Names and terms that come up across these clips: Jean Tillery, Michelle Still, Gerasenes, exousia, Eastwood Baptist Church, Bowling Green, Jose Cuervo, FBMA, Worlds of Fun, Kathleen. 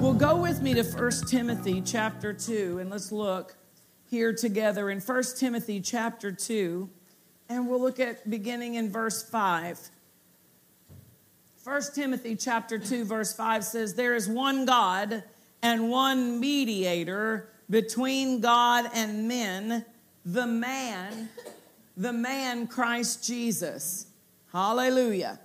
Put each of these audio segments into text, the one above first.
Well, go with me to 1 Timothy chapter 2, and let's look here together in 1 Timothy chapter 2, and we'll look at beginning in verse 5. 1 Timothy chapter 2, verse 5 says, "There is one God and one mediator between God and men, the man Christ Jesus." Hallelujah.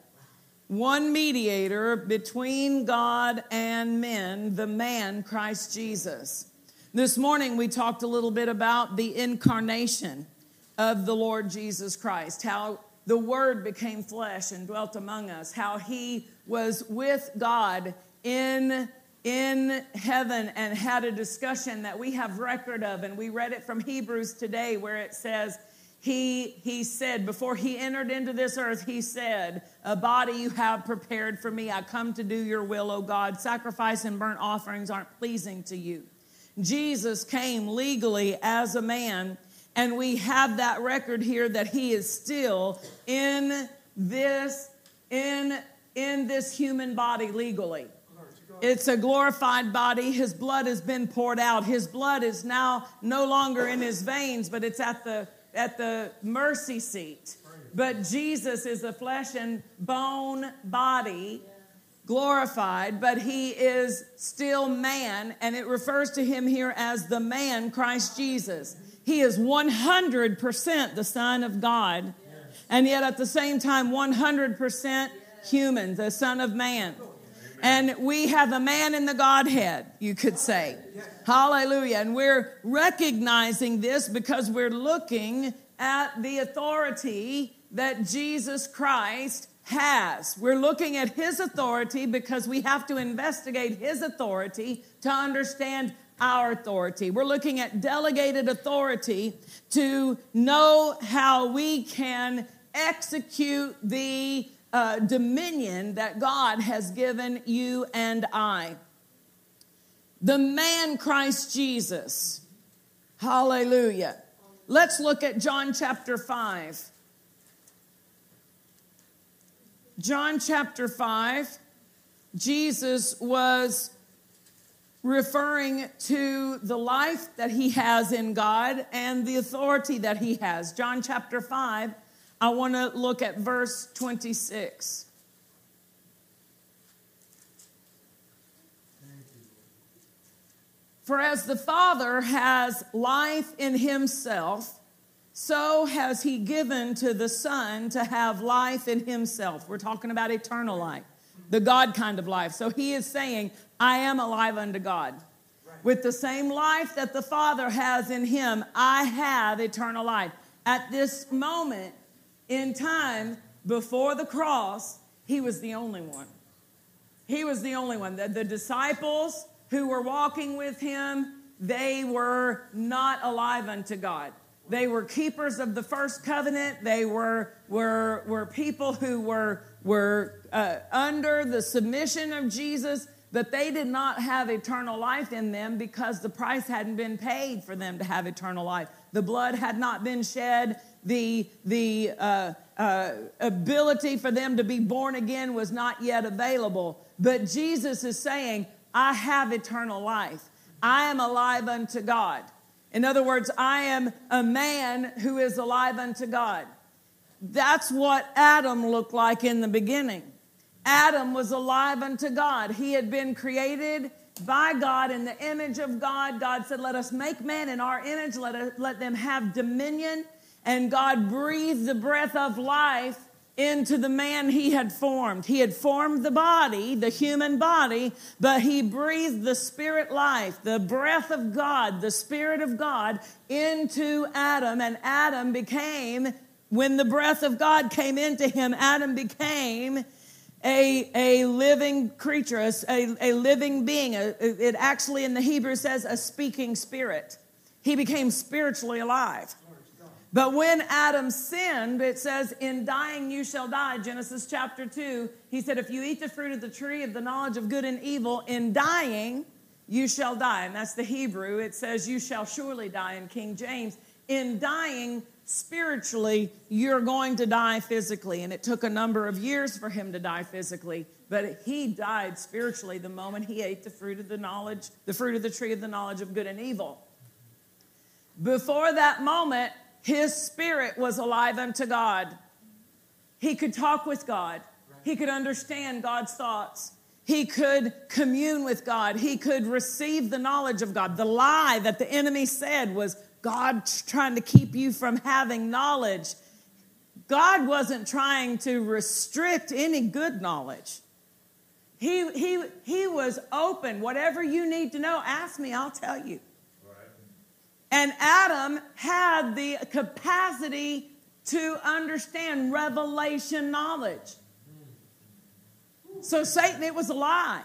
One mediator between God and men, the man Christ Jesus. This morning we talked a little bit about the incarnation of the Lord Jesus Christ, how the Word became flesh and dwelt among us, how he was with God in heaven and had a discussion that we have record of, and we read it from Hebrews today where it says, He said, before he entered into this earth, he said, "A body you have prepared for me. I come to do your will, O God. Sacrifice and burnt offerings aren't pleasing to you." Jesus came legally as a man, and we have that record here that he is still in this human body legally. It's a glorified body. His blood has been poured out. His blood is now no longer in his veins, but it's at the mercy seat. But Jesus is a flesh and bone body, glorified, but he is still man, and it refers to him here as the man, Christ Jesus. He is 100% the Son of God, and yet at the same time 100% human, the Son of Man. And we have a man in the Godhead, you could say. Hallelujah. And we're recognizing this because we're looking at the authority that Jesus Christ has. We're looking at his authority because we have to investigate his authority to understand our authority. We're looking at delegated authority to know how we can execute the dominion that God has given you and I. The man Christ Jesus. Hallelujah. Let's look at John chapter 5. John chapter 5, Jesus was referring to the life that he has in God and the authority that he has. John chapter 5, I want to look at verse 26. "For as the Father has life in himself, so has he given to the Son to have life in himself." We're talking about eternal life, the God kind of life. So he is saying, "I am alive unto God." Right. With the same life that the Father has in him, I have eternal life. At this moment in time, before the cross, he was the only one. He was the only one. The disciples who were walking with him, they were not alive unto God. They were keepers of the first covenant. They were people who were under the submission of Jesus, but they did not have eternal life in them because the price hadn't been paid for them to have eternal life. The blood had not been shed. The ability for them to be born again was not yet available. But Jesus is saying, "I have eternal life. I am alive unto God." In other words, I am a man who is alive unto God. That's what Adam looked like in the beginning. Adam was alive unto God. He had been created by God in the image of God. God said, "Let us make man in our image. Let them have dominion." And God breathed the breath of life into the man he had formed. He had formed the body, the human body, but he breathed the spirit life, the breath of God, the Spirit of God into Adam. And Adam became, when the breath of God came into him, Adam became a living creature, a living being. It actually in the Hebrew says a speaking spirit. He became spiritually alive. But when Adam sinned, it says, in dying you shall die. Genesis chapter 2, he said, if you eat the fruit of the tree of the knowledge of good and evil, in dying you shall die. And that's the Hebrew. It says you shall surely die in King James. In dying spiritually, you're going to die physically. And it took a number of years for him to die physically. But he died spiritually the moment he ate the fruit of the tree of the knowledge of good and evil. Before that moment, his spirit was alive unto God. He could talk with God. He could understand God's thoughts. He could commune with God. He could receive the knowledge of God. The lie that the enemy said was God trying to keep you from having knowledge. God wasn't trying to restrict any good knowledge. He was open. Whatever you need to know, ask me, I'll tell you. And Adam had the capacity to understand revelation knowledge. So Satan, it was a lie.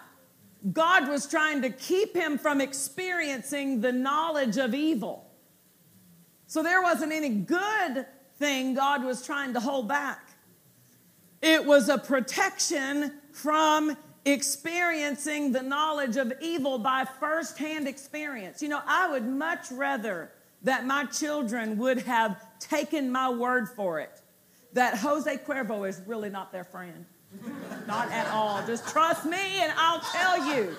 God was trying to keep him from experiencing the knowledge of evil. So there wasn't any good thing God was trying to hold back. It was a protection from experiencing the knowledge of evil by firsthand experience. You know, I would much rather that my children would have taken my word for it, that Jose Cuervo is really not their friend. Not at all. Just trust me and I'll tell you.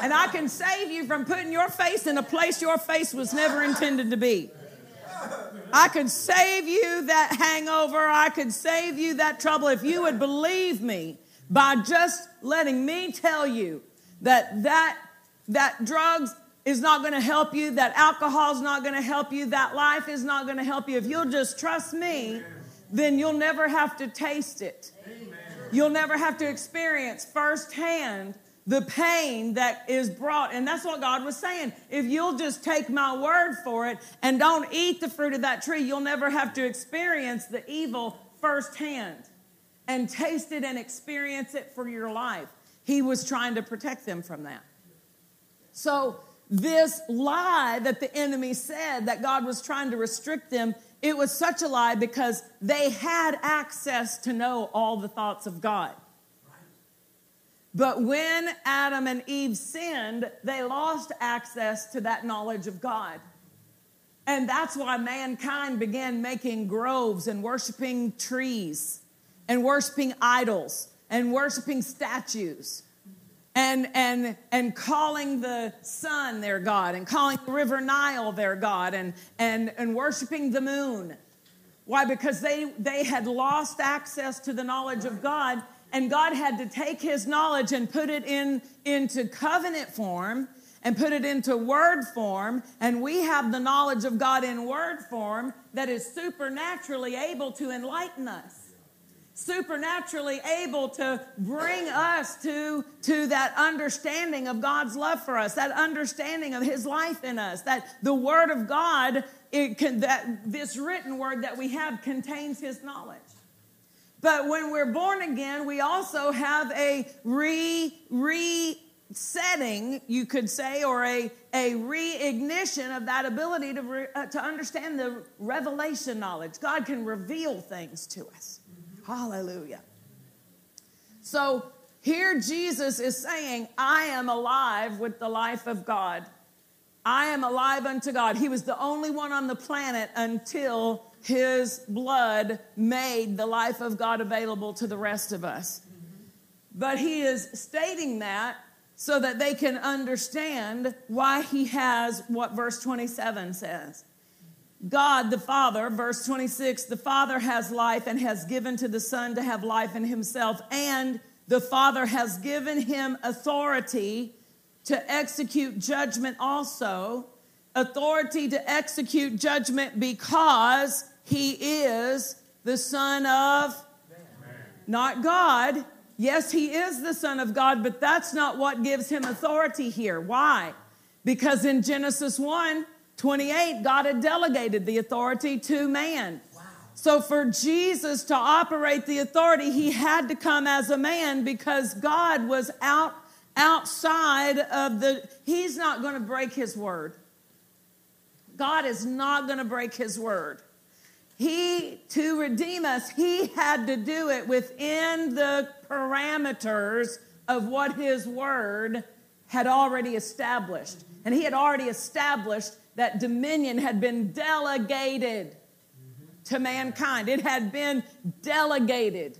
And I can save you from putting your face in a place your face was never intended to be. I could save you that hangover. I could save you that trouble if you would believe me. By just letting me tell you that drugs is not going to help you, that alcohol is not going to help you, that life is not going to help you. If you'll just trust me, amen, then you'll never have to taste it. Amen. You'll never have to experience firsthand the pain that is brought. And that's what God was saying. If you'll just take my word for it and don't eat the fruit of that tree, you'll never have to experience the evil firsthand and taste it and experience it for your life. He was trying to protect them from that. So this lie that the enemy said that God was trying to restrict them, it was such a lie because they had access to know all the thoughts of God. But when Adam and Eve sinned, they lost access to that knowledge of God. And that's why mankind began making groves and worshiping trees, and worshiping idols, and worshiping statues, and calling the sun their God, and calling the river Nile their God, and worshiping the moon. Why? Because they had lost access to the knowledge of God, and God had to take his knowledge and put it into covenant form, and put it into word form, and we have the knowledge of God in word form that is supernaturally able to enlighten us. Supernaturally able to bring us to that understanding of God's love for us, that understanding of his life in us, that the word of God, this written word that we have contains his knowledge. But when we're born again, we also have a resetting, you could say, or a reignition of that ability to understand the revelation knowledge. God can reveal things to us. Hallelujah. So here Jesus is saying, I am alive with the life of God. I am alive unto God. He was the only one on the planet until his blood made the life of God available to the rest of us. But he is stating that so that they can understand why he has what verse 27 says. God the Father, verse 26, the Father has life and has given to the Son to have life in himself, and the Father has given him authority to execute judgment also, authority to execute judgment because he is the Son of, not God. Yes, he is the Son of God, but that's not what gives him authority here. Why? Because in Genesis 1:28, God had delegated the authority to man. Wow. So for Jesus to operate the authority, he had to come as a man because God was outside of the... He's not going to break his word. God is not going to break his word. He, to redeem us, he had to do it within the parameters of what his word had already established. And he had already established that dominion had been delegated to mankind. It had been delegated.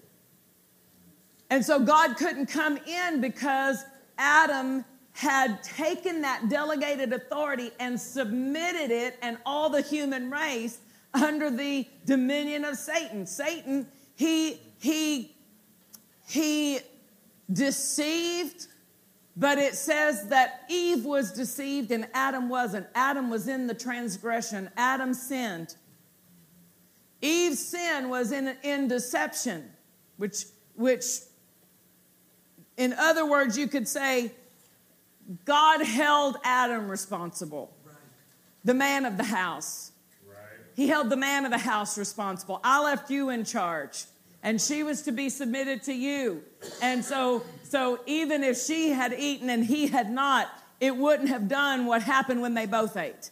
And so God couldn't come in because Adam had taken that delegated authority and submitted it and all the human race under the dominion of Satan. Satan, he deceived, but it says that Eve was deceived and Adam wasn't. Adam was in the transgression. Adam sinned. Eve's sin was in deception, which, in other words, you could say God held Adam responsible, right. The man of the house. Right. He held the man of the house responsible. I left you in charge, and she was to be submitted to you. And so even if she had eaten and he had not, it wouldn't have done what happened when they both ate.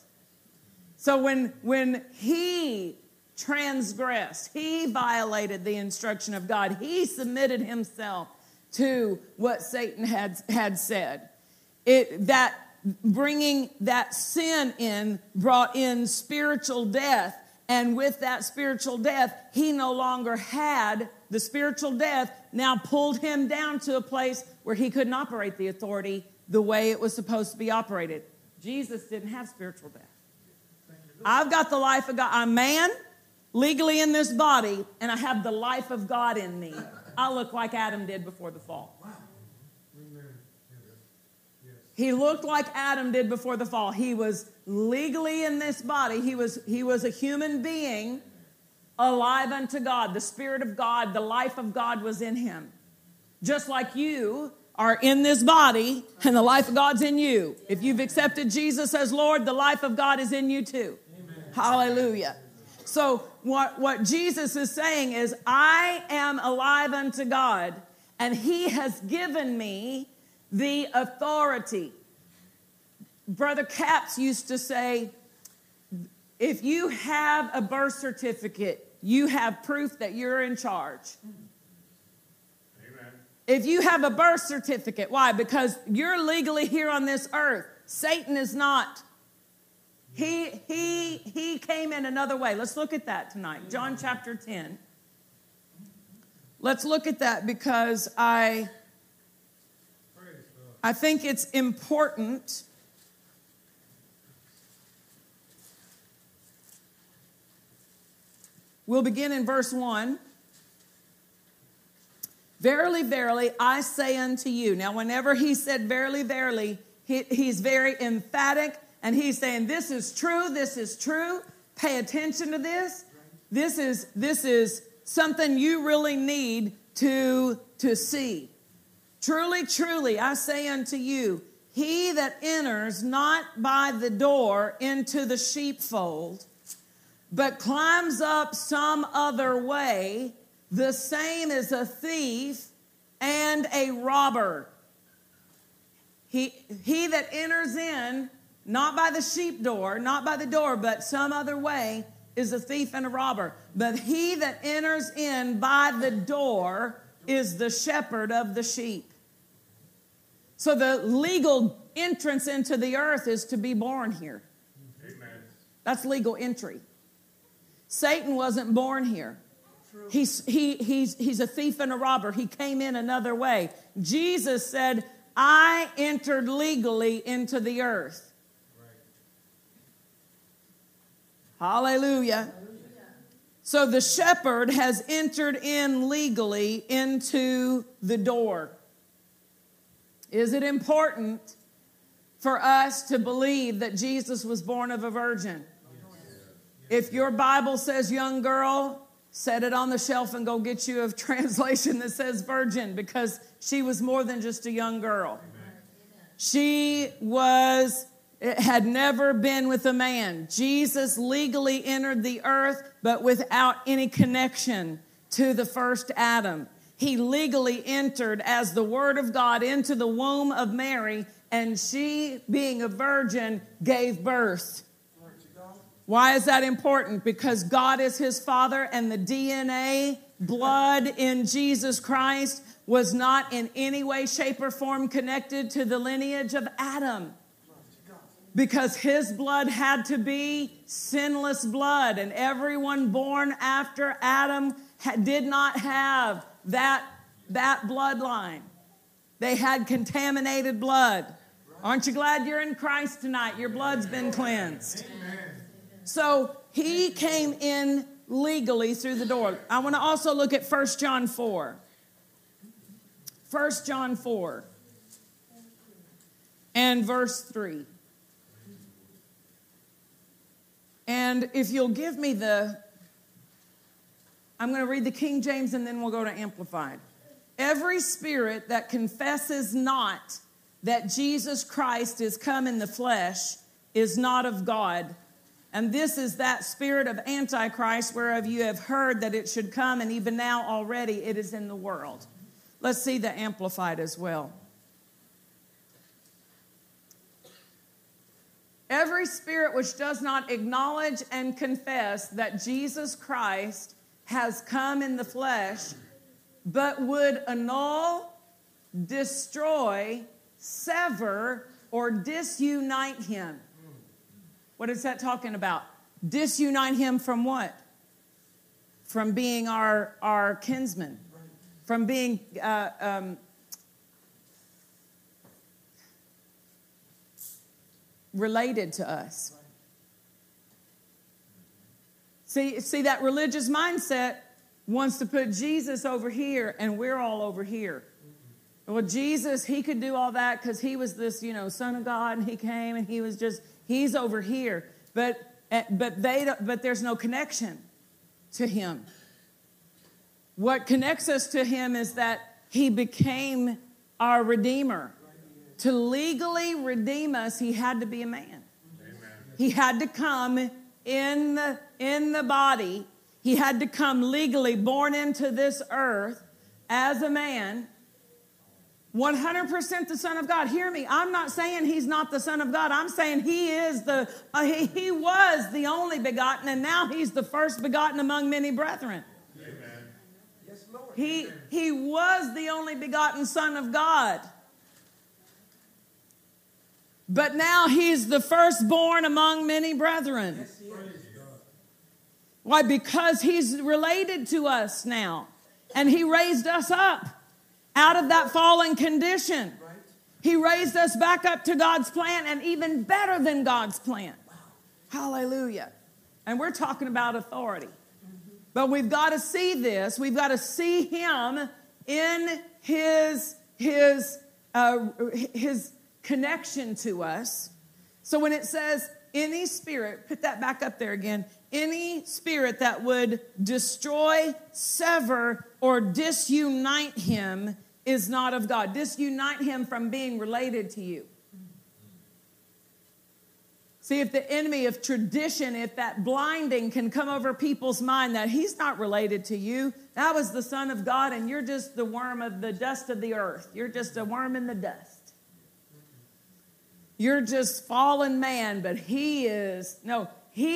So when he transgressed, he violated the instruction of God. He submitted himself to what Satan had said. That bringing that sin in brought in spiritual death, and with that spiritual death, he no longer had the spiritual death. Now pulled him down to a place where he couldn't operate the authority the way it was supposed to be operated. Jesus didn't have spiritual death. I've got the life of God. I'm man. Legally in this body, and I have the life of God in me. I look like Adam did before the fall. Wow. He looked like Adam did before the fall. He was legally in this body. He was a human being alive unto God. The Spirit of God, the life of God was in him. Just like you are in this body, and the life of God's in you. If you've accepted Jesus as Lord, the life of God is in you too. Amen. Hallelujah. So what Jesus is saying is, I am alive unto God, and he has given me the authority. Brother Capps used to say, if you have a birth certificate, you have proof that you're in charge. Amen. If you have a birth certificate, why? Because you're legally here on this earth. Satan is not. He came in another way. Let's look at that tonight. John chapter 10. Let's look at that because I think it's important. We'll begin in verse 1. Verily, verily, I say unto you. Now, whenever he said verily, verily, he's very emphatic. And he's saying, this is true, this is true. Pay attention to this. This is something you really need to see. Truly, truly, I say unto you, he that enters not by the door into the sheepfold, but climbs up some other way, the same is a thief and a robber. He that enters in, not by the sheep door, not by the door, but some other way, is a thief and a robber. But he that enters in by the door is the shepherd of the sheep. So the legal entrance into the earth is to be born here. Amen. That's legal entry. Satan wasn't born here. He's a thief and a robber. He came in another way. Jesus said, I entered legally into the earth. Hallelujah. So the shepherd has entered in legally into the door. Is it important for us to believe that Jesus was born of a virgin? If your Bible says young girl, set it on the shelf and go get you a translation that says virgin, because she was more than just a young girl. She was It had never been with a man. Jesus legally entered the earth, but without any connection to the first Adam. He legally entered as the Word of God into the womb of Mary, and she, being a virgin, gave birth. Why is that important? Because God is his Father, and the DNA, blood in Jesus Christ was not in any way, shape, or form connected to the lineage of Adam. Because his blood had to be sinless blood, and everyone born after Adam did not have that bloodline. They had contaminated blood. Aren't you glad you're in Christ tonight? Your blood's been cleansed. Amen. So he came in legally through the door. I want to also look at 1 John 4. 1 John 4 and verse 3. And if you'll give me I'm going to read the King James and then we'll go to Amplified. Every spirit that confesses not that Jesus Christ is come in the flesh is not of God. And this is that spirit of Antichrist whereof you have heard that it should come, and even now already it is in the world. Let's see the Amplified as well. Every spirit which does not acknowledge and confess that Jesus Christ has come in the flesh, but would annul, destroy, sever, or disunite him. What is that talking about? Disunite him from what? From being our kinsman. From being... related to us. See, that religious mindset wants to put Jesus over here and we're all over here. Well, Jesus, he could do all that because he was this, son of God, and he came and he was he's over here. But there's no connection to him. What connects us to him is that he became our Redeemer. To legally redeem us, he had to be a man. Amen. He had to come in the body. He had to come legally, born into this earth as a man. 100% the Son of God. Hear me. I'm not saying he's not the Son of God. I'm saying he is he was the only begotten, and now he's the first begotten among many brethren. Amen. Yes, Lord. He was the only begotten Son of God. But now he's the firstborn among many brethren. Why? Because he's related to us now. And he raised us up out of that fallen condition. He raised us back up to God's plan, and even better than God's plan. Hallelujah. And we're talking about authority. But we've got to see this. We've got to see him in his connection to us. So when it says any spirit, put that back up there again, any spirit that would destroy, sever, or disunite him is not of God. Disunite him from being related to you. See, if the enemy of tradition, if that blinding can come over people's mind that he's not related to you, that was the Son of God and you're just the worm of the dust of the earth. You're just a worm in the dust. You're just fallen man, but he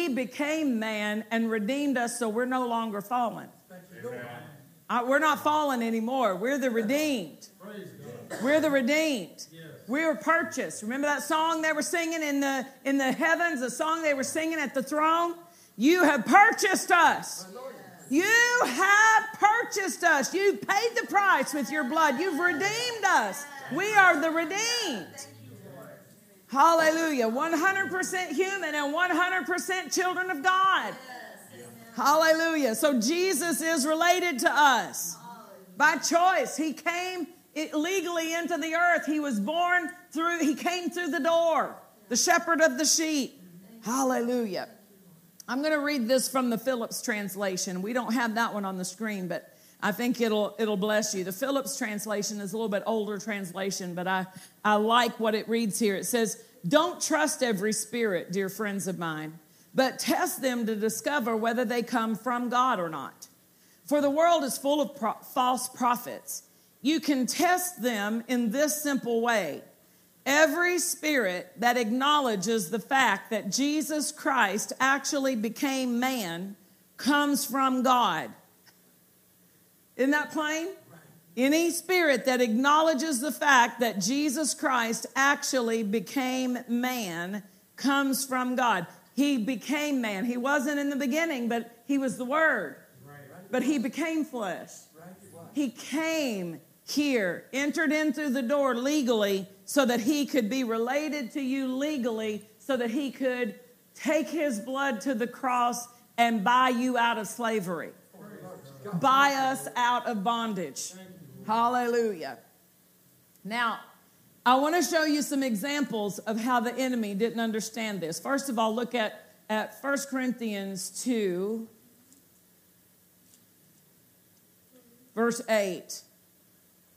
became man and redeemed us, so we're no longer fallen. We're not fallen anymore. We're the redeemed. We're the redeemed. We were purchased. Remember that song they were singing in the heavens, the song they were singing at the throne? You have purchased us. You have purchased us. You've paid the price with your blood. You've redeemed us. We are the redeemed. Hallelujah. 100% human and 100% children of God. Yes. Hallelujah. So Jesus is related to us by choice. He came legally into the earth. He was born he came through the door, the shepherd of the sheep. Hallelujah. I'm going to read this from the Phillips translation. We don't have that one on the screen, but I think it'll bless you. The Phillips translation is a little bit older translation, but I like what it reads here. It says, Don't trust every spirit, dear friends of mine, but test them to discover whether they come from God or not. For the world is full of false prophets. You can test them in this simple way. Every spirit that acknowledges the fact that Jesus Christ actually became man comes from God. Isn't that plain? Any spirit that acknowledges the fact that Jesus Christ actually became man comes from God. He became man. He wasn't in the beginning, but he was the Word. But he became flesh. He came here, entered in through the door legally so that he could be related to you legally, so that he could take his blood to the cross and buy you out of slavery. Buy us out of bondage. Hallelujah. Now, I want to show you some examples of how the enemy didn't understand this. First of all, look at 1 Corinthians 2, verse 8.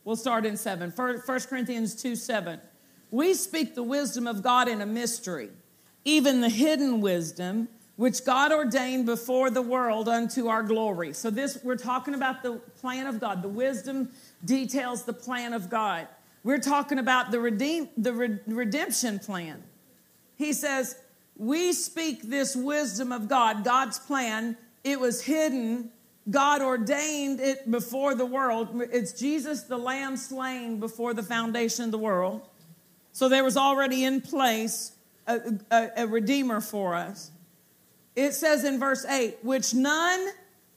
We'll start in 7. 1 Corinthians 2, 7. We speak the wisdom of God in a mystery, even the hidden wisdom, which God ordained before the world unto our glory. So this, we're talking about the plan of God. The wisdom details the plan of God. We're talking about the redemption plan. He says, we speak this wisdom of God, God's plan. It was hidden. God ordained it before the world. It's Jesus, the Lamb slain before the foundation of the world. So there was already in place a Redeemer for us. It says in verse 8, which none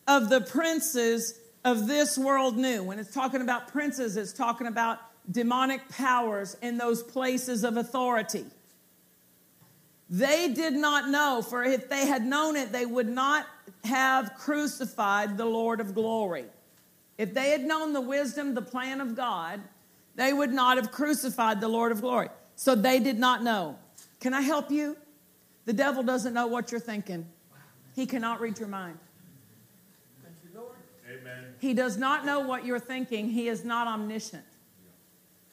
of the princes of this world knew. When it's talking about princes, it's talking about demonic powers in those places of authority. They did not know, for if they had known it, they would not have crucified the Lord of glory. If they had known the wisdom, the plan of God, they would not have crucified the Lord of glory. So they did not know. Can I help you? The devil doesn't know what you're thinking. He cannot read your mind. Thank you, Lord. Amen. He does not know what you're thinking. He is not omniscient.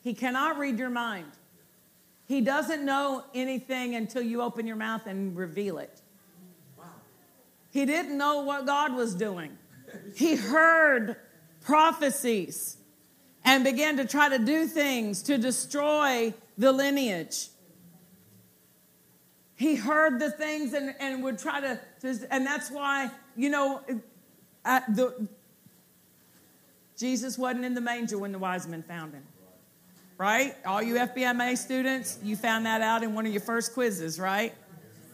He cannot read your mind. He doesn't know anything until you open your mouth and reveal it. Wow. He didn't know what God was doing. He heard prophecies and began to try to do things to destroy the lineage. He heard the things and would try to, and that's why, you know, Jesus wasn't in the manger when the wise men found him, right? All you FBMA students, you found that out in one of your first quizzes, right?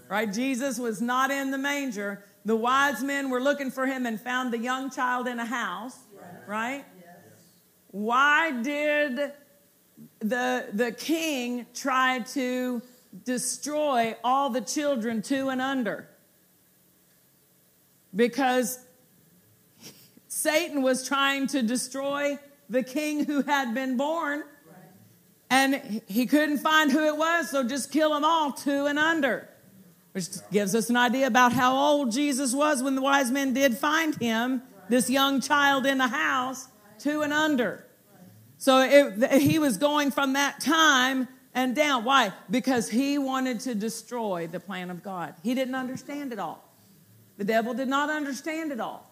Right? Jesus was not in the manger. The wise men were looking for him and found the young child in a house, right? Why did the king try to destroy all the children 2 and under? Because Satan was trying to destroy the king who had been born, and he couldn't find who it was, so just kill them all 2 and under, which gives us an idea about how old Jesus was when the wise men did find him, this young child in the house, 2 and under. So he was going from that time and down. Why? Because he wanted to destroy the plan of God. He didn't understand it all. The devil did not understand it all.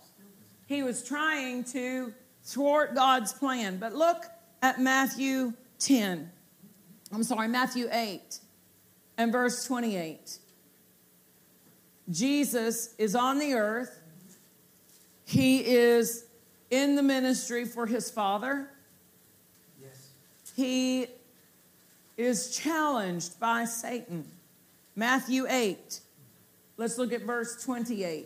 He was trying to thwart God's plan. But look at Matthew 8 and verse 28. Jesus is on the earth. He is in the ministry for his Father. Yes. He is challenged by Satan. Matthew 8. Let's look at verse 28.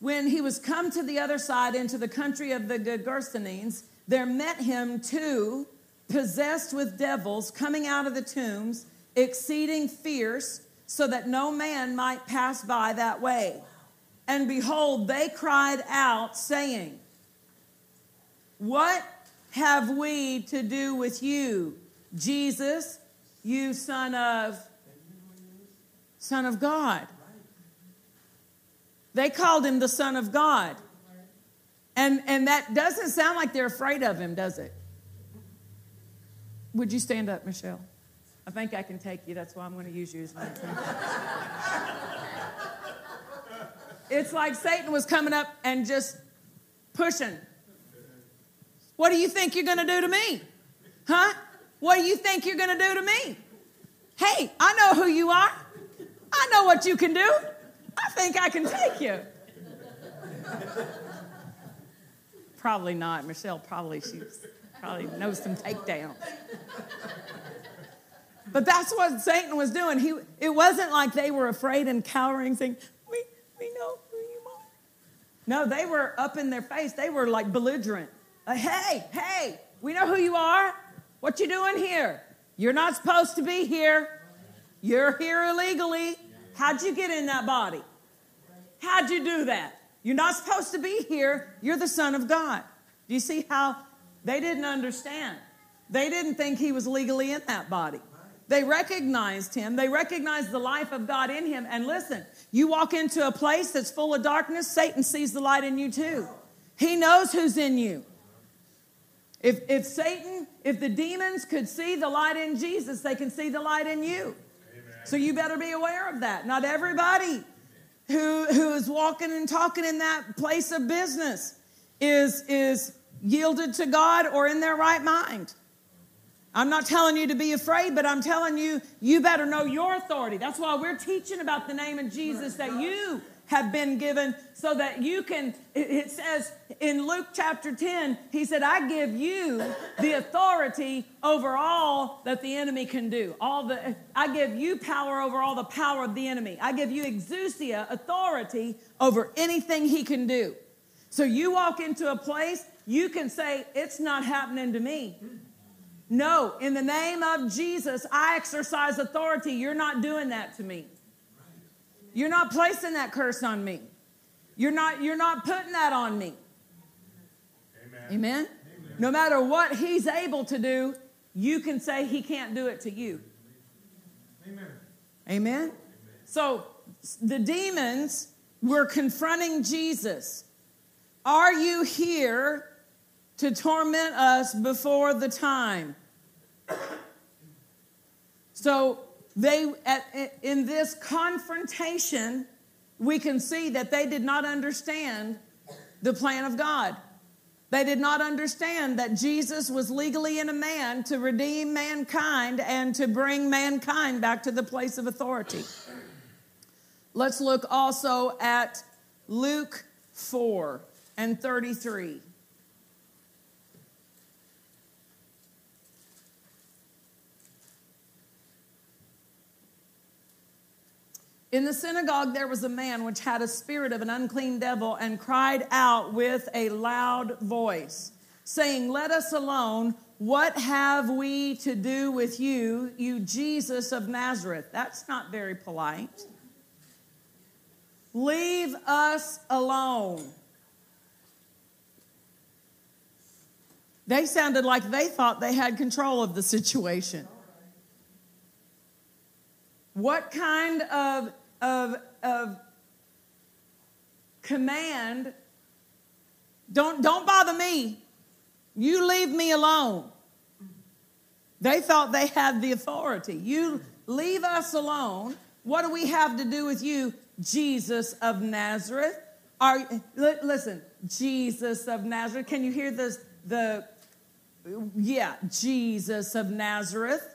When he was come to the other side into the country of the Gerasenes, there met him 2 possessed with devils, coming out of the tombs, exceeding fierce, so that no man might pass by that way. And behold, they cried out, saying, What have we to do with you, Jesus, you son of God? They called him the Son of God. And that doesn't sound like they're afraid of him, does it? Would you stand up, Michelle? I think I can take you. That's why I'm going to use you as my example. It's like Satan was coming up and just pushing. What do you think you're going to do to me? Huh? What do you think you're going to do to me? Hey, I know who you are. I know what you can do. I think I can take you. Probably not. Michelle she probably knows some takedowns. But that's what Satan was doing. It wasn't like they were afraid and cowering, saying, we know who you are. No, they were up in their face. They were like belligerent. Like, hey, we know who you are. What you doing here? You're not supposed to be here. You're here illegally. How'd you get in that body? How'd you do that? You're not supposed to be here. You're the Son of God. Do you see how they didn't understand? They didn't think he was legally in that body. They recognized him. They recognized the life of God in him. And listen, you walk into a place that's full of darkness, Satan sees the light in you too. He knows who's in you. If the demons could see the light in Jesus, they can see the light in you. Amen. So you better be aware of that. Not everybody who is walking and talking in that place of business is yielded to God or in their right mind. I'm not telling you to be afraid, but I'm telling you, you better know your authority. That's why we're teaching about the name of Jesus that you have been given so that you can, it says in Luke chapter 10, he said, I give you the authority over all that the enemy can do. I give you power over all the power of the enemy. I give you exousia, authority over anything he can do. So you walk into a place, you can say, it's not happening to me. No, in the name of Jesus, I exercise authority. You're not doing that to me. You're not placing that curse on me. You're not putting that on me. Amen. Amen? Amen. No matter what he's able to do, you can say he can't do it to you. Amen. Amen? Amen. So the demons were confronting Jesus. Are you here to torment us before the time? So they, in this confrontation, we can see that they did not understand the plan of God. They did not understand that Jesus was legally in a man to redeem mankind and to bring mankind back to the place of authority. Let's look also at Luke 4 and 33. In the synagogue there was a man which had a spirit of an unclean devil and cried out with a loud voice, saying, Let us alone. What have we to do with you, you Jesus of Nazareth? That's not very polite. Leave us alone. They sounded like they thought they had control of the situation. What kind of command? Don't bother me. You leave me alone. They thought they had the authority. You leave us alone. What do we have to do with you, Jesus of Nazareth? Listen, Jesus of Nazareth. Can you hear this? Jesus of Nazareth.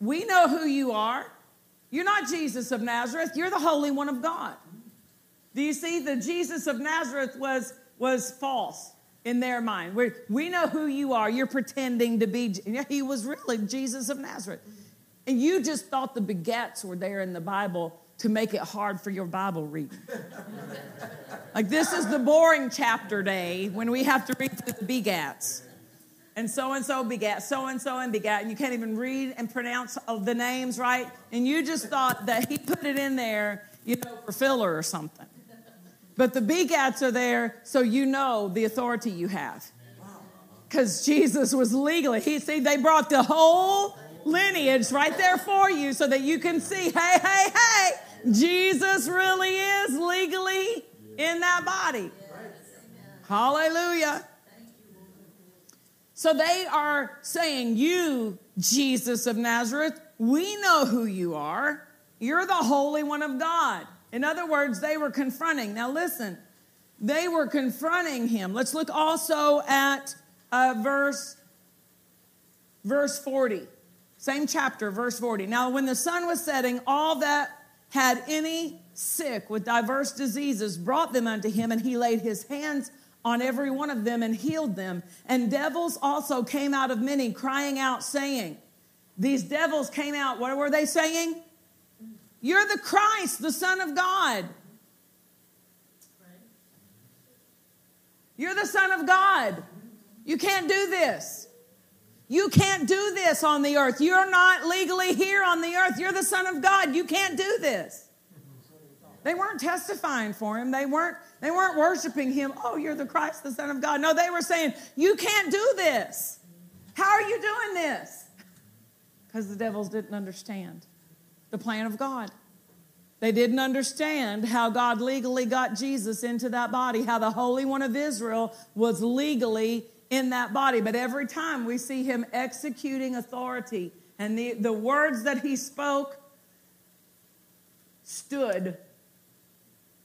We know who you are. You're not Jesus of Nazareth. You're the Holy One of God. Do you see? The Jesus of Nazareth was false in their mind. We know who you are. You're pretending to be. He was really Jesus of Nazareth. And you just thought the begats were there in the Bible to make it hard for your Bible reading. Like this is the boring chapter day when we have to read through the begats. And so begat, so and begat, and you can't even read and pronounce the names right. And you just thought that he put it in there, for filler or something. But the begats are there so you know the authority you have. Because Jesus was legally, they brought the whole lineage right there for you so that you can see, hey, Jesus really is legally in that body. Hallelujah. So they are saying, you, Jesus of Nazareth, we know who you are. You're the Holy One of God. In other words, they were confronting. Now listen, they were confronting him. Let's look also at verse 40. Same chapter, verse 40. Now when the sun was setting, all that had any sick with diverse diseases brought them unto him, and he laid his hands on every one of them and healed them. And devils also came out of many, crying out, saying, these devils came out. What were they saying? You're the Christ, the Son of God. You're the Son of God. You can't do this. You can't do this on the earth. You're not legally here on the earth. You're the Son of God. You can't do this. They weren't testifying for him. They weren't worshiping him. Oh, you're the Christ, the Son of God. No, they were saying, you can't do this. How are you doing this? Because the devils didn't understand the plan of God. They didn't understand how God legally got Jesus into that body, how the Holy One of Israel was legally in that body. But every time we see him executing authority, and the words that he spoke stood.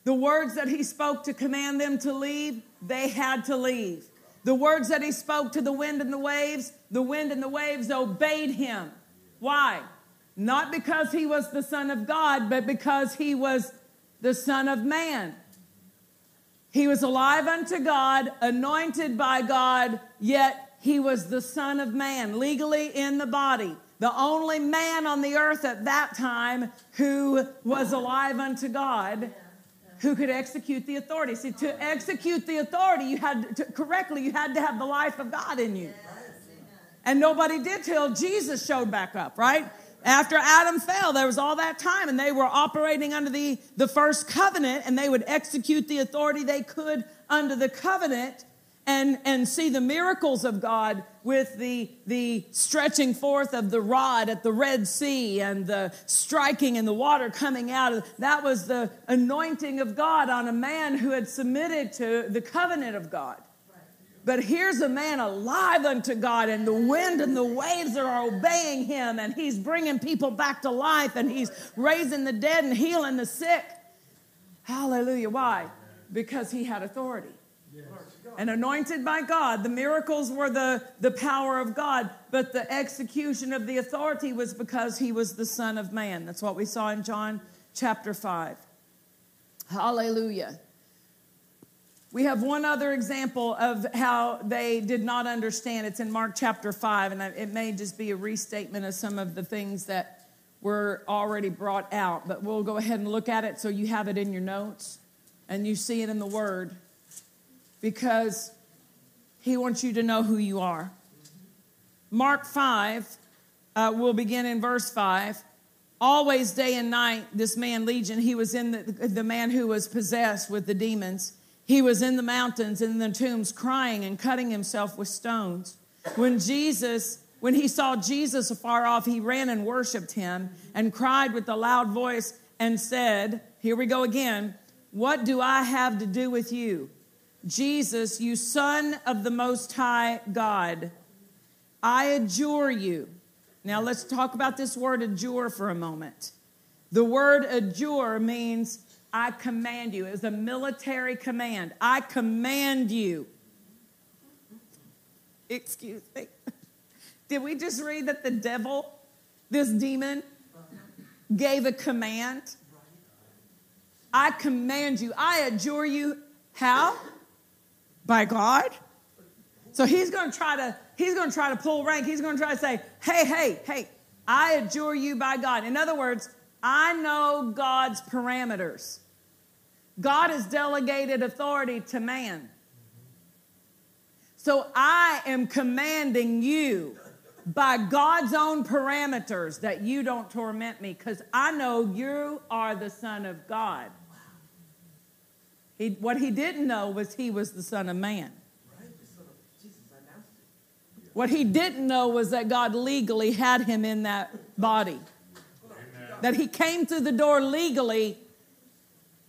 The words that he spoke to command them to leave, they had to leave. The words that he spoke to the wind and the waves obeyed him. Why? Not because he was the Son of God, but because he was the Son of Man. He was alive unto God, anointed by God, yet he was the Son of Man, legally in the body. The only man on the earth at that time who was alive unto God, who could execute the authority. See, to execute the authority, you had to have the life of God in you. And nobody did till Jesus showed back up, right? After Adam fell, there was all that time, and they were operating under the first covenant, and they would execute the authority they could under the covenant and see the miracles of God with the stretching forth of the rod at the Red Sea and the striking and the water coming out. That was the anointing of God on a man who had submitted to the covenant of God. But here's a man alive unto God, and the wind and the waves are obeying him, and he's bringing people back to life, and he's raising the dead and healing the sick. Hallelujah. Why? Because he had authority. Yes. And anointed by God, the miracles were the power of God, but the execution of the authority was because he was the Son of Man. That's what we saw in John chapter 5. Hallelujah. We have one other example of how they did not understand. It's in Mark chapter 5, and it may just be a restatement of some of the things that were already brought out, but we'll go ahead and look at it so you have it in your notes and you see it in the Word, because he wants you to know who you are. Mark 5, we'll begin in verse 5. Always day and night, this man Legion, he was in the man who was possessed with the demons. He was in the mountains and in the tombs, crying and cutting himself with stones. When he saw Jesus afar off, he ran and worshiped him and cried with a loud voice and said, here we go again, what do I have to do with you, Jesus, you Son of the Most High God? I adjure you. Now let's talk about this word adjure for a moment. The word adjure means I command you. It was a military command. I command you. Excuse me. Did we just read that the devil, this demon, gave a command? I command you. I adjure you. How? By God? So he's going to try to pull rank. He's going to try to say, hey, I adjure you by God. In other words, I know God's parameters. God has delegated authority to man. So I am commanding you by God's own parameters that you don't torment me, because I know you are the Son of God. What he didn't know was he was the Son of Man. What he didn't know was that God legally had him in that body. That he came through the door legally,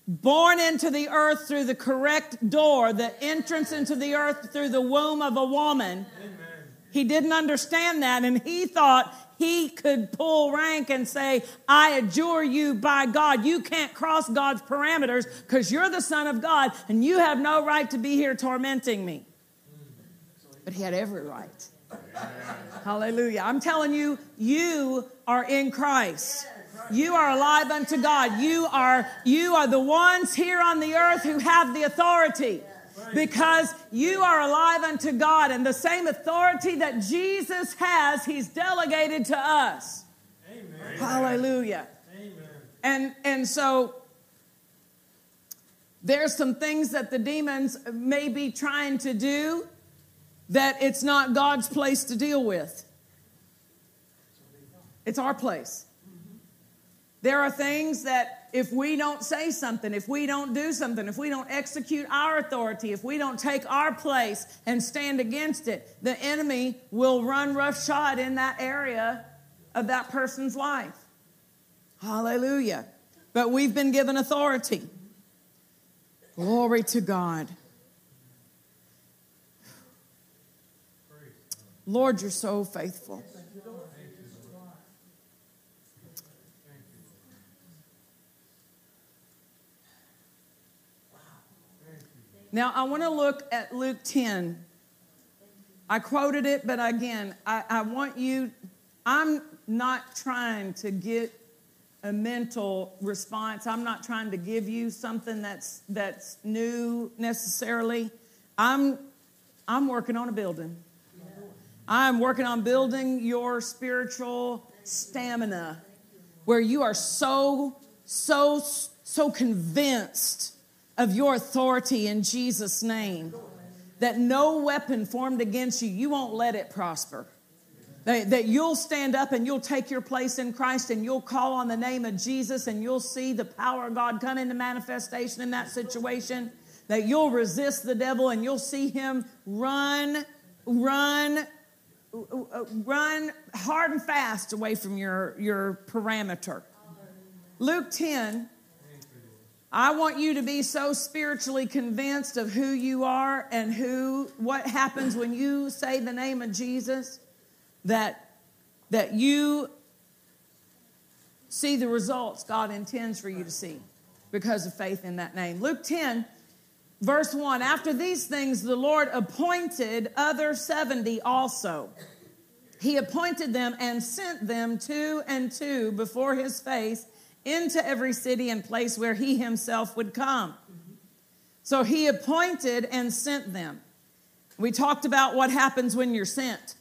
born into the earth through the correct door, the entrance into the earth through the womb of a woman. Amen. He didn't understand that, and he thought he could pull rank and say, I adjure you by God. You can't cross God's parameters because you're the Son of God, and you have no right to be here tormenting me. But he had every right. Hallelujah. I'm telling you, you are in Christ. You are alive unto God. You are the ones here on the earth who have the authority, because you are alive unto God, and the same authority that Jesus has, he's delegated to us. Amen. Hallelujah. Amen. And so there's some things that the demons may be trying to do that it's not God's place to deal with. It's our place. There are things that if we don't say something, if we don't do something, if we don't execute our authority, if we don't take our place and stand against it, the enemy will run roughshod in that area of that person's life. Hallelujah. But we've been given authority. Glory to God. Lord, you're so faithful. Now, I want to look at Luke 10. I quoted it, but again, I want you, I'm not trying to get a mental response. I'm not trying to give you something that's new necessarily. I'm working on a building. I'm working on building your spiritual stamina, where you are so convinced of your authority in Jesus' name, that no weapon formed against you, you won't let it prosper. That you'll stand up and you'll take your place in Christ, and you'll call on the name of Jesus, and you'll see the power of God come into manifestation in that situation. That you'll resist the devil, and you'll see him run hard and fast away from your parameter. Luke 10, I want you to be so spiritually convinced of who you are and what happens when you say the name of Jesus, that you see the results God intends for you to see because of faith in that name. Luke 10, verse 1, after these things, the Lord appointed other 70 also. He appointed them and sent them 2 and 2 before his face into every city and place where he himself would come. So he appointed and sent them. We talked about what happens when you're sent.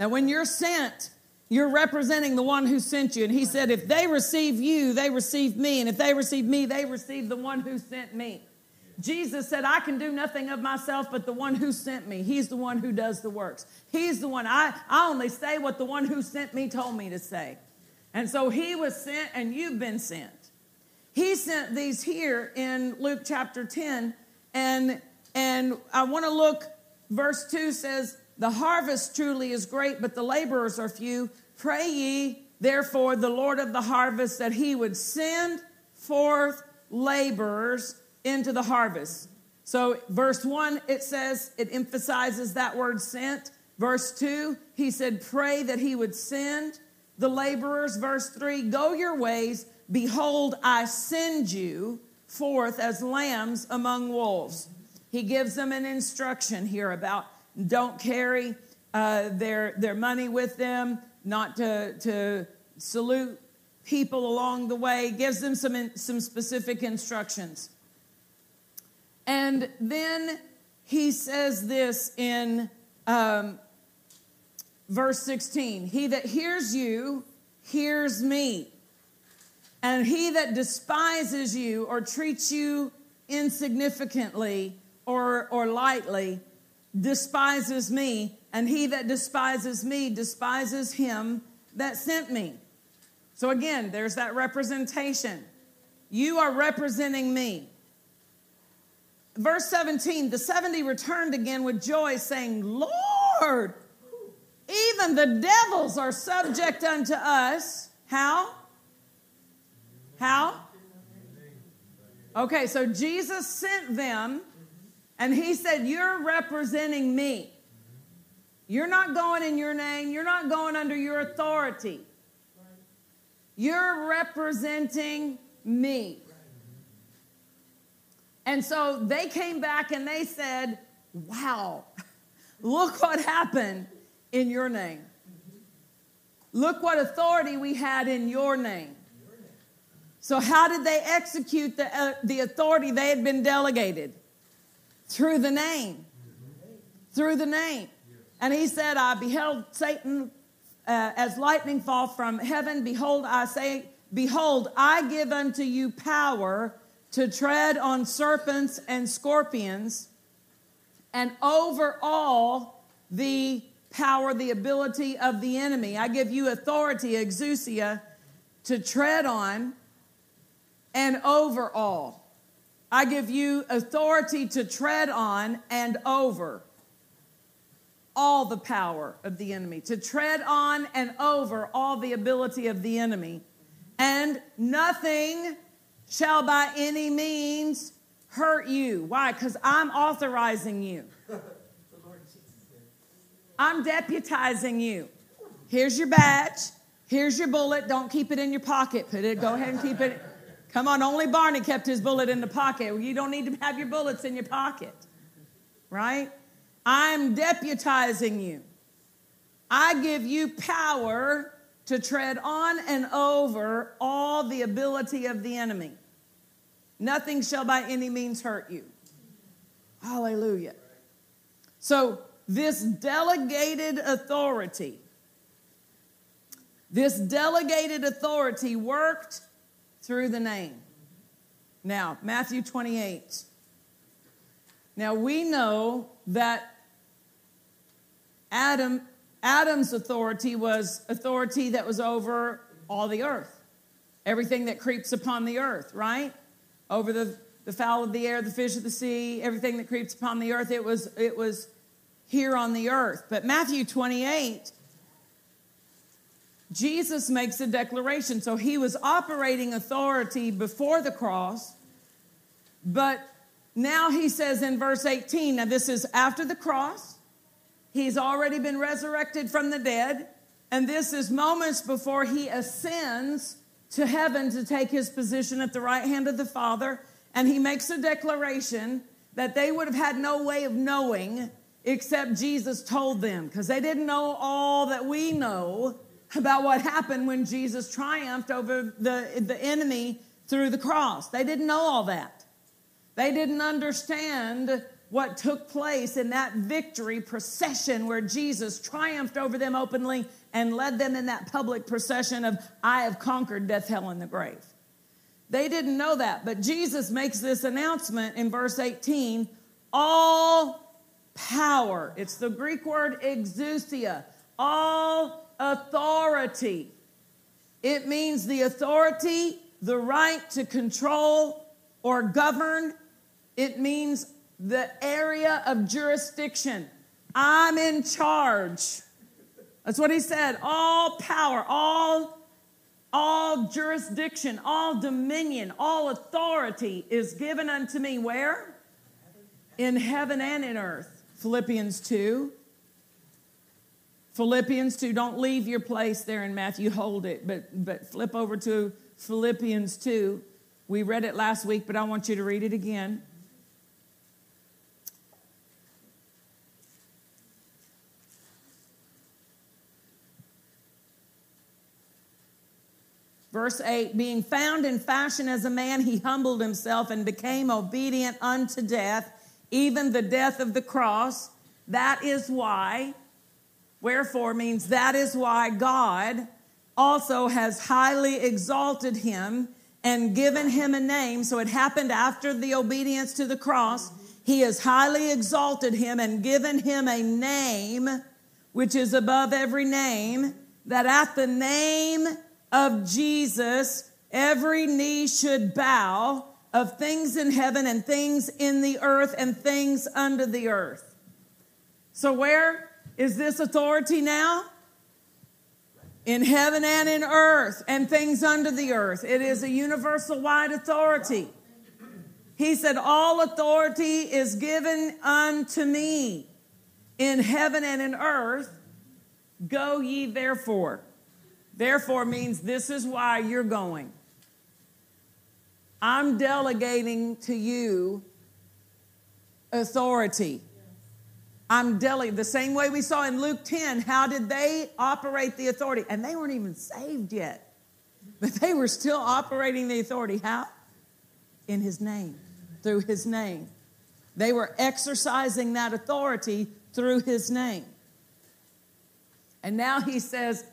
Now, when you're sent, you're representing the one who sent you. And he said, if they receive you, they receive me. And if they receive me, they receive the one who sent me. Jesus said, I can do nothing of myself but the one who sent me. He's the one who does the works. He's the one. I only say what the one who sent me told me to say. And so he was sent, and you've been sent. He sent these here in Luke chapter 10. And I want to look, verse 2 says, the harvest truly is great, but the laborers are few. Pray ye, therefore, the Lord of the harvest, that he would send forth laborers into the harvest. So verse 1, it says, it emphasizes that word sent. Verse 2, he said, pray that he would send the laborers. Verse 3, go your ways, behold, I send you forth as lambs among wolves. He gives them an instruction here about don't carry their money with them, not to salute people along the way. Gives them some specific instructions. And then he says this in Verse 16, he that hears you, hears me. And he that despises you or treats you insignificantly or lightly despises me. And he that despises me despises him that sent me. So again, there's that representation. You are representing me. Verse 17, the 70 returned again with joy, saying, Lord, even the devils are subject unto us. How? How? Okay, so Jesus sent them, and he said, you're representing me. You're not going in your name. You're not going under your authority. You're representing me. And so they came back and they said, wow, look what happened in your name. Look what authority we had in your name. So how did they execute the authority they had been delegated? Through the name. Through the name. And he said, I beheld Satan as lightning fall from heaven. Behold, I give unto you power to tread on serpents and scorpions, and over all the power, the ability of the enemy. I give you authority, exousia, to tread on and over all. I give you authority to tread on and over all the power of the enemy, to tread on and over all the ability of the enemy. And nothing shall by any means hurt you. Why? Because I'm authorizing you. I'm deputizing you. Here's your badge. Here's your bullet. Don't keep it in your pocket. Put it. Go ahead and keep it. Come on, only Barney kept his bullet in the pocket. You don't need to have your bullets in your pocket, right? I'm deputizing you. I give you power to tread on and over all the ability of the enemy. Nothing shall by any means hurt you. Hallelujah. So this delegated authority, worked through the name. Now, Matthew 28. Now, we know that Adam's authority was authority that was over all the earth. Everything that creeps upon the earth, right? Over the fowl of the air, the fish of the sea, everything that creeps upon the earth, it was here on the earth. But Matthew 28, Jesus makes a declaration. So he was operating authority before the cross, but now he says in verse 18, now this is after the cross. He's already been resurrected from the dead, and this is moments before he ascends to heaven to take his position at the right hand of the Father, and he makes a declaration that they would have had no way of knowing except Jesus told them, because they didn't know all that we know about what happened when Jesus triumphed over the enemy through the cross. They didn't know all that. They didn't understand what took place in that victory procession where Jesus triumphed over them openly and led them in that public procession of, I have conquered death, hell, and the grave. They didn't know that, but Jesus makes this announcement in verse 18, all power. It's the Greek word exousia, all authority. It means the authority, the right to control or govern. It means the area of jurisdiction. I'm in charge. That's what he said. All power, all jurisdiction, all dominion, all authority is given unto me. Where? In heaven and in earth. Philippians 2. Philippians 2. Don't leave your place there in Matthew. Hold it. But flip over to Philippians 2. We read it last week, but I want you to read it again. Verse 8, being found in fashion as a man, he humbled himself and became obedient unto death, even the death of the cross. That is why, wherefore means that is why God also has highly exalted him and given him a name. So it happened after the obedience to the cross. He has highly exalted him and given him a name, which is above every name, that at the name of Jesus, every knee should bow, of things in heaven and things in the earth and things under the earth. So where is this authority now? In heaven and in earth and things under the earth. It is a universal wide authority. He said, all authority is given unto me in heaven and in earth, go ye therefore. Therefore means this is why you're going. I'm delegating to you authority. I'm delegating. The same way we saw in Luke 10, how did they operate the authority? And they weren't even saved yet, but they were still operating the authority. How? In his name, through his name. They were exercising that authority through his name. And now he says,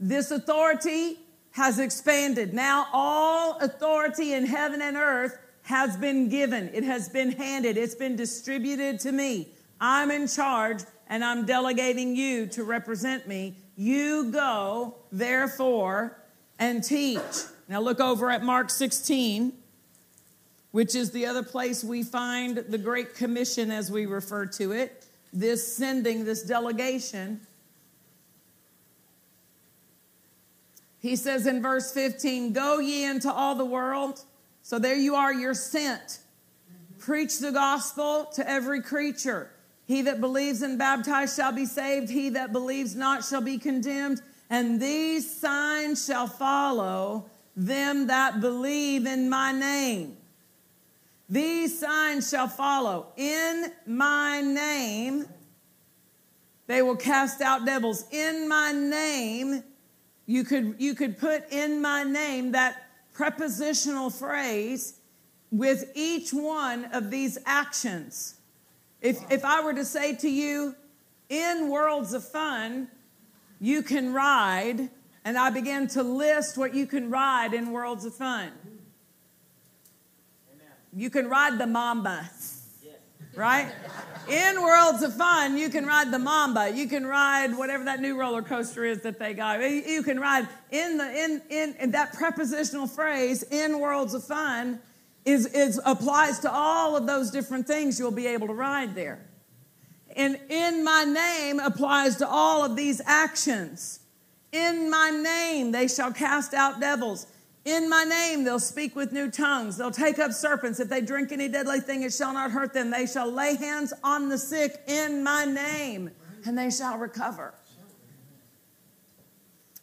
this authority has expanded. Now all authority in heaven and earth has been given. It has been handed. It's been distributed to me. I'm in charge, and I'm delegating you to represent me. You go, therefore, and teach. Now look over at Mark 16, which is the other place we find the Great Commission, as we refer to it, this sending, this delegation. He says in verse 15, go ye into all the world. So there you are, you're sent. Preach the gospel to every creature. He that believes and baptized shall be saved. He that believes not shall be condemned. And these signs shall follow them that believe in my name. These signs shall follow. In my name, they will cast out devils. In my name, you could put in my name that prepositional phrase with each one of these actions. If I were to say to you, in Worlds of Fun, you can ride, and I began to list what you can ride in Worlds of Fun. Amen. You can ride the mamba, yes. Right? In Worlds of Fun, you can ride the mamba. You can ride whatever that new roller coaster is that they got. You can ride in that prepositional phrase, in Worlds of Fun, is applies to all of those different things you'll be able to ride there. And in my name applies to all of these actions. In my name, they shall cast out devils. In my name, they'll speak with new tongues. They'll take up serpents. If they drink any deadly thing, it shall not hurt them. They shall lay hands on the sick in my name, and they shall recover.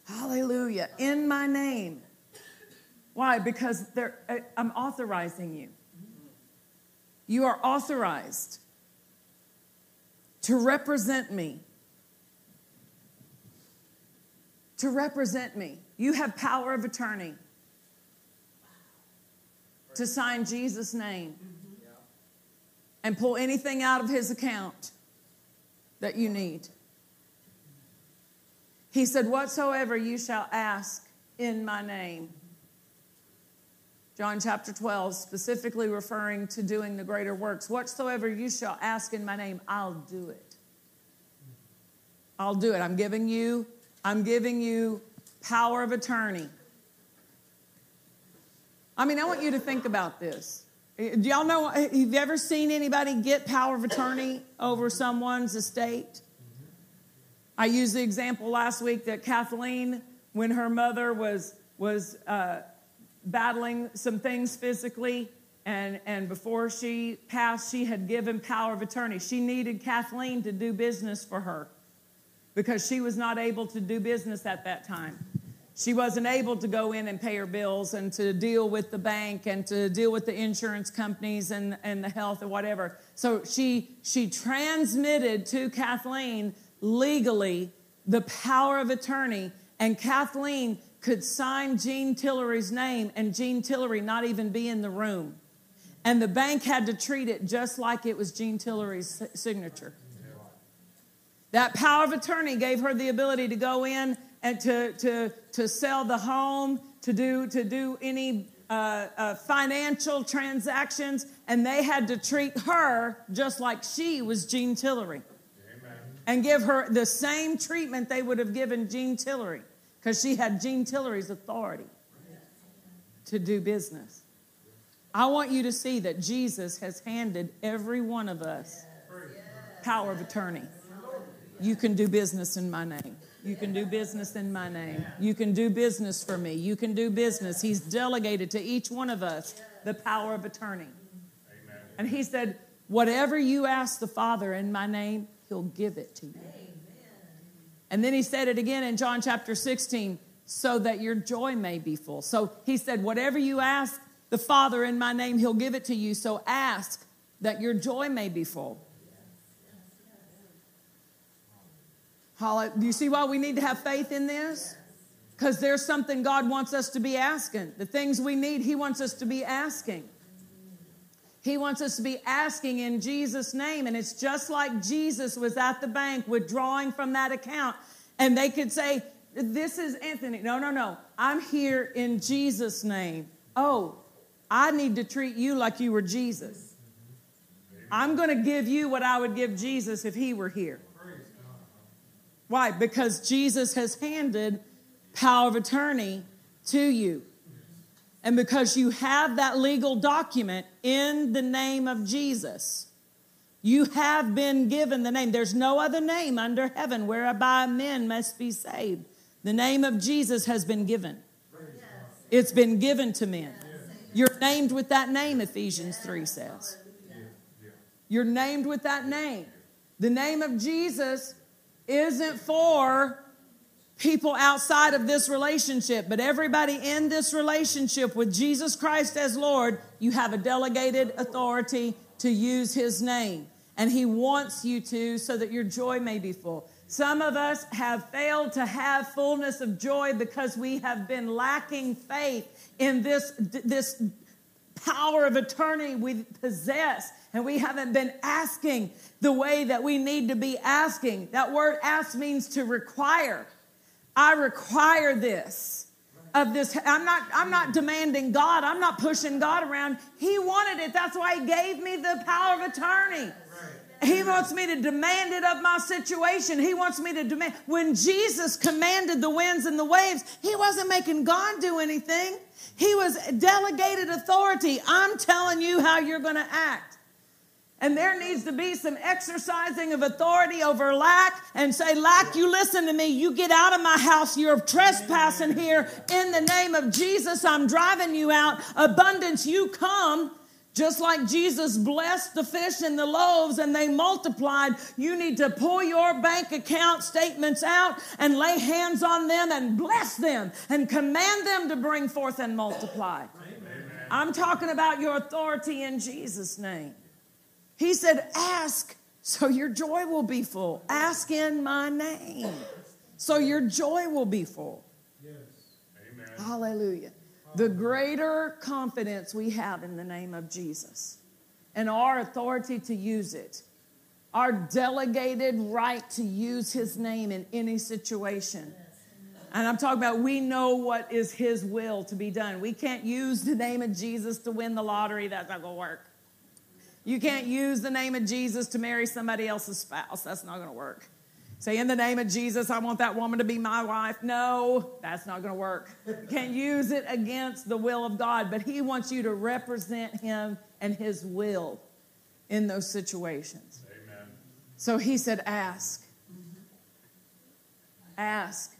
Hallelujah. In my name. Why? Because I'm authorizing you. You are authorized to represent me. To represent me. You have power of attorney to sign Jesus' name and pull anything out of his account that you need. He said, whatsoever you shall ask in my name. John chapter 12, specifically referring to doing the greater works. Whatsoever you shall ask in my name, I'll do it. I'll do it. I'm giving you power of attorney. I mean, I want you to think about this. Do y'all know, have you ever seen anybody get power of attorney over someone's estate? I used the example last week that Kathleen, when her mother was battling some things physically, and before she passed, she had given power of attorney. She needed Kathleen to do business for her, because she was not able to do business at that time. She wasn't able to go in and pay her bills and to deal with the bank and to deal with the insurance companies and the health and whatever. So she transmitted to Kathleen legally the power of attorney, and Kathleen could sign Jean Tillery's name and Jean Tillery not even be in the room. And the bank had to treat it just like it was Jean Tillery's signature. That power of attorney gave her the ability to go in and to sell the home, to do any financial transactions, and they had to treat her just like she was Jean Tillery. Amen. And give her the same treatment they would have given Jean Tillery, because she had Jean Tillery's authority to do business. I want you to see that Jesus has handed every one of us power of attorney. You can do business in my name. You can do business in my name. You can do business for me. You can do business. He's delegated to each one of us the power of attorney. Amen. And he said, whatever you ask the Father in my name, He'll give it to you. Amen. And then he said it again in John chapter 16, so that your joy may be full. So he said, whatever you ask the Father in my name, he'll give it to you. So ask that your joy may be full. Do you see why we need to have faith in this? Because there's something God wants us to be asking. The things we need, he wants us to be asking. He wants us to be asking in Jesus' name. And it's just like Jesus was at the bank withdrawing from that account. And they could say, this is Anthony. No, no, no. I'm here in Jesus' name. Oh, I need to treat you like you were Jesus. I'm going to give you what I would give Jesus if he were here. Why? Because Jesus has handed power of attorney to you. And because you have that legal document in the name of Jesus, you have been given the name. There's no other name under heaven whereby men must be saved. The name of Jesus has been given. It's been given to men. You're named with that name, Ephesians 3 says. You're named with that name. The name of Jesus isn't for people outside of this relationship, but everybody in this relationship with Jesus Christ as Lord, you have a delegated authority to use his name. And he wants you to, so that your joy may be full. Some of us have failed to have fullness of joy because we have been lacking faith in this power of attorney we possess, and we haven't been asking the way that we need to be asking. That word ask means to require. I require this of this. I'm not demanding God. I'm not pushing God around. He wanted it. That's why he gave me the power of attorney. He wants me to demand it of my situation. He wants me to demand. When Jesus commanded the winds and the waves, he wasn't making God do anything. He was delegated authority. I'm telling you how you're going to act. And there needs to be some exercising of authority over lack and say, lack, you listen to me. You get out of my house. You're trespassing here. In the name of Jesus, I'm driving you out. Abundance, you come. Just like Jesus blessed the fish and the loaves and they multiplied, you need to pull your bank account statements out and lay hands on them and bless them and command them to bring forth and multiply. Amen. I'm talking about your authority in Jesus' name. He said, ask so your joy will be full. Ask in my name so your joy will be full. Yes. Amen. Hallelujah. The greater confidence we have in the name of Jesus and our authority to use it, our delegated right to use his name in any situation. And I'm talking about we know what is his will to be done. We can't use the name of Jesus to win the lottery. That's not going to work. You can't use the name of Jesus to marry somebody else's spouse. That's not going to work. Say, in the name of Jesus, I want that woman to be my wife. No, that's not going to work. You can't use it against the will of God, but he wants you to represent him and his will in those situations. Amen. So he said, ask. Ask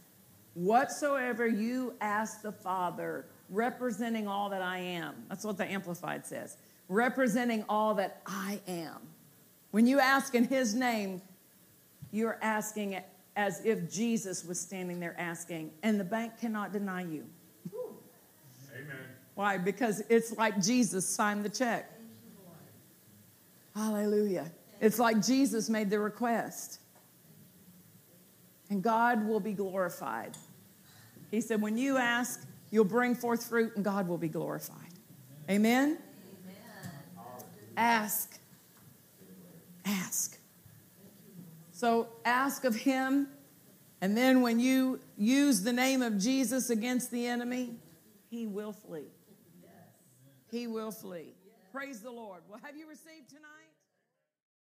whatsoever you ask the Father, representing all that I am. That's what the Amplified says. Representing all that I am. When you ask in his name, you're asking it as if Jesus was standing there asking, and the bank cannot deny you. Amen. Why? Because it's like Jesus signed the check. Hallelujah. It's like Jesus made the request. And God will be glorified. He said, when you ask, you'll bring forth fruit, and God will be glorified. Amen? Ask. Ask. So ask of him. And then when you use the name of Jesus against the enemy, he will flee. He will flee. Praise the Lord. Well, have you received tonight?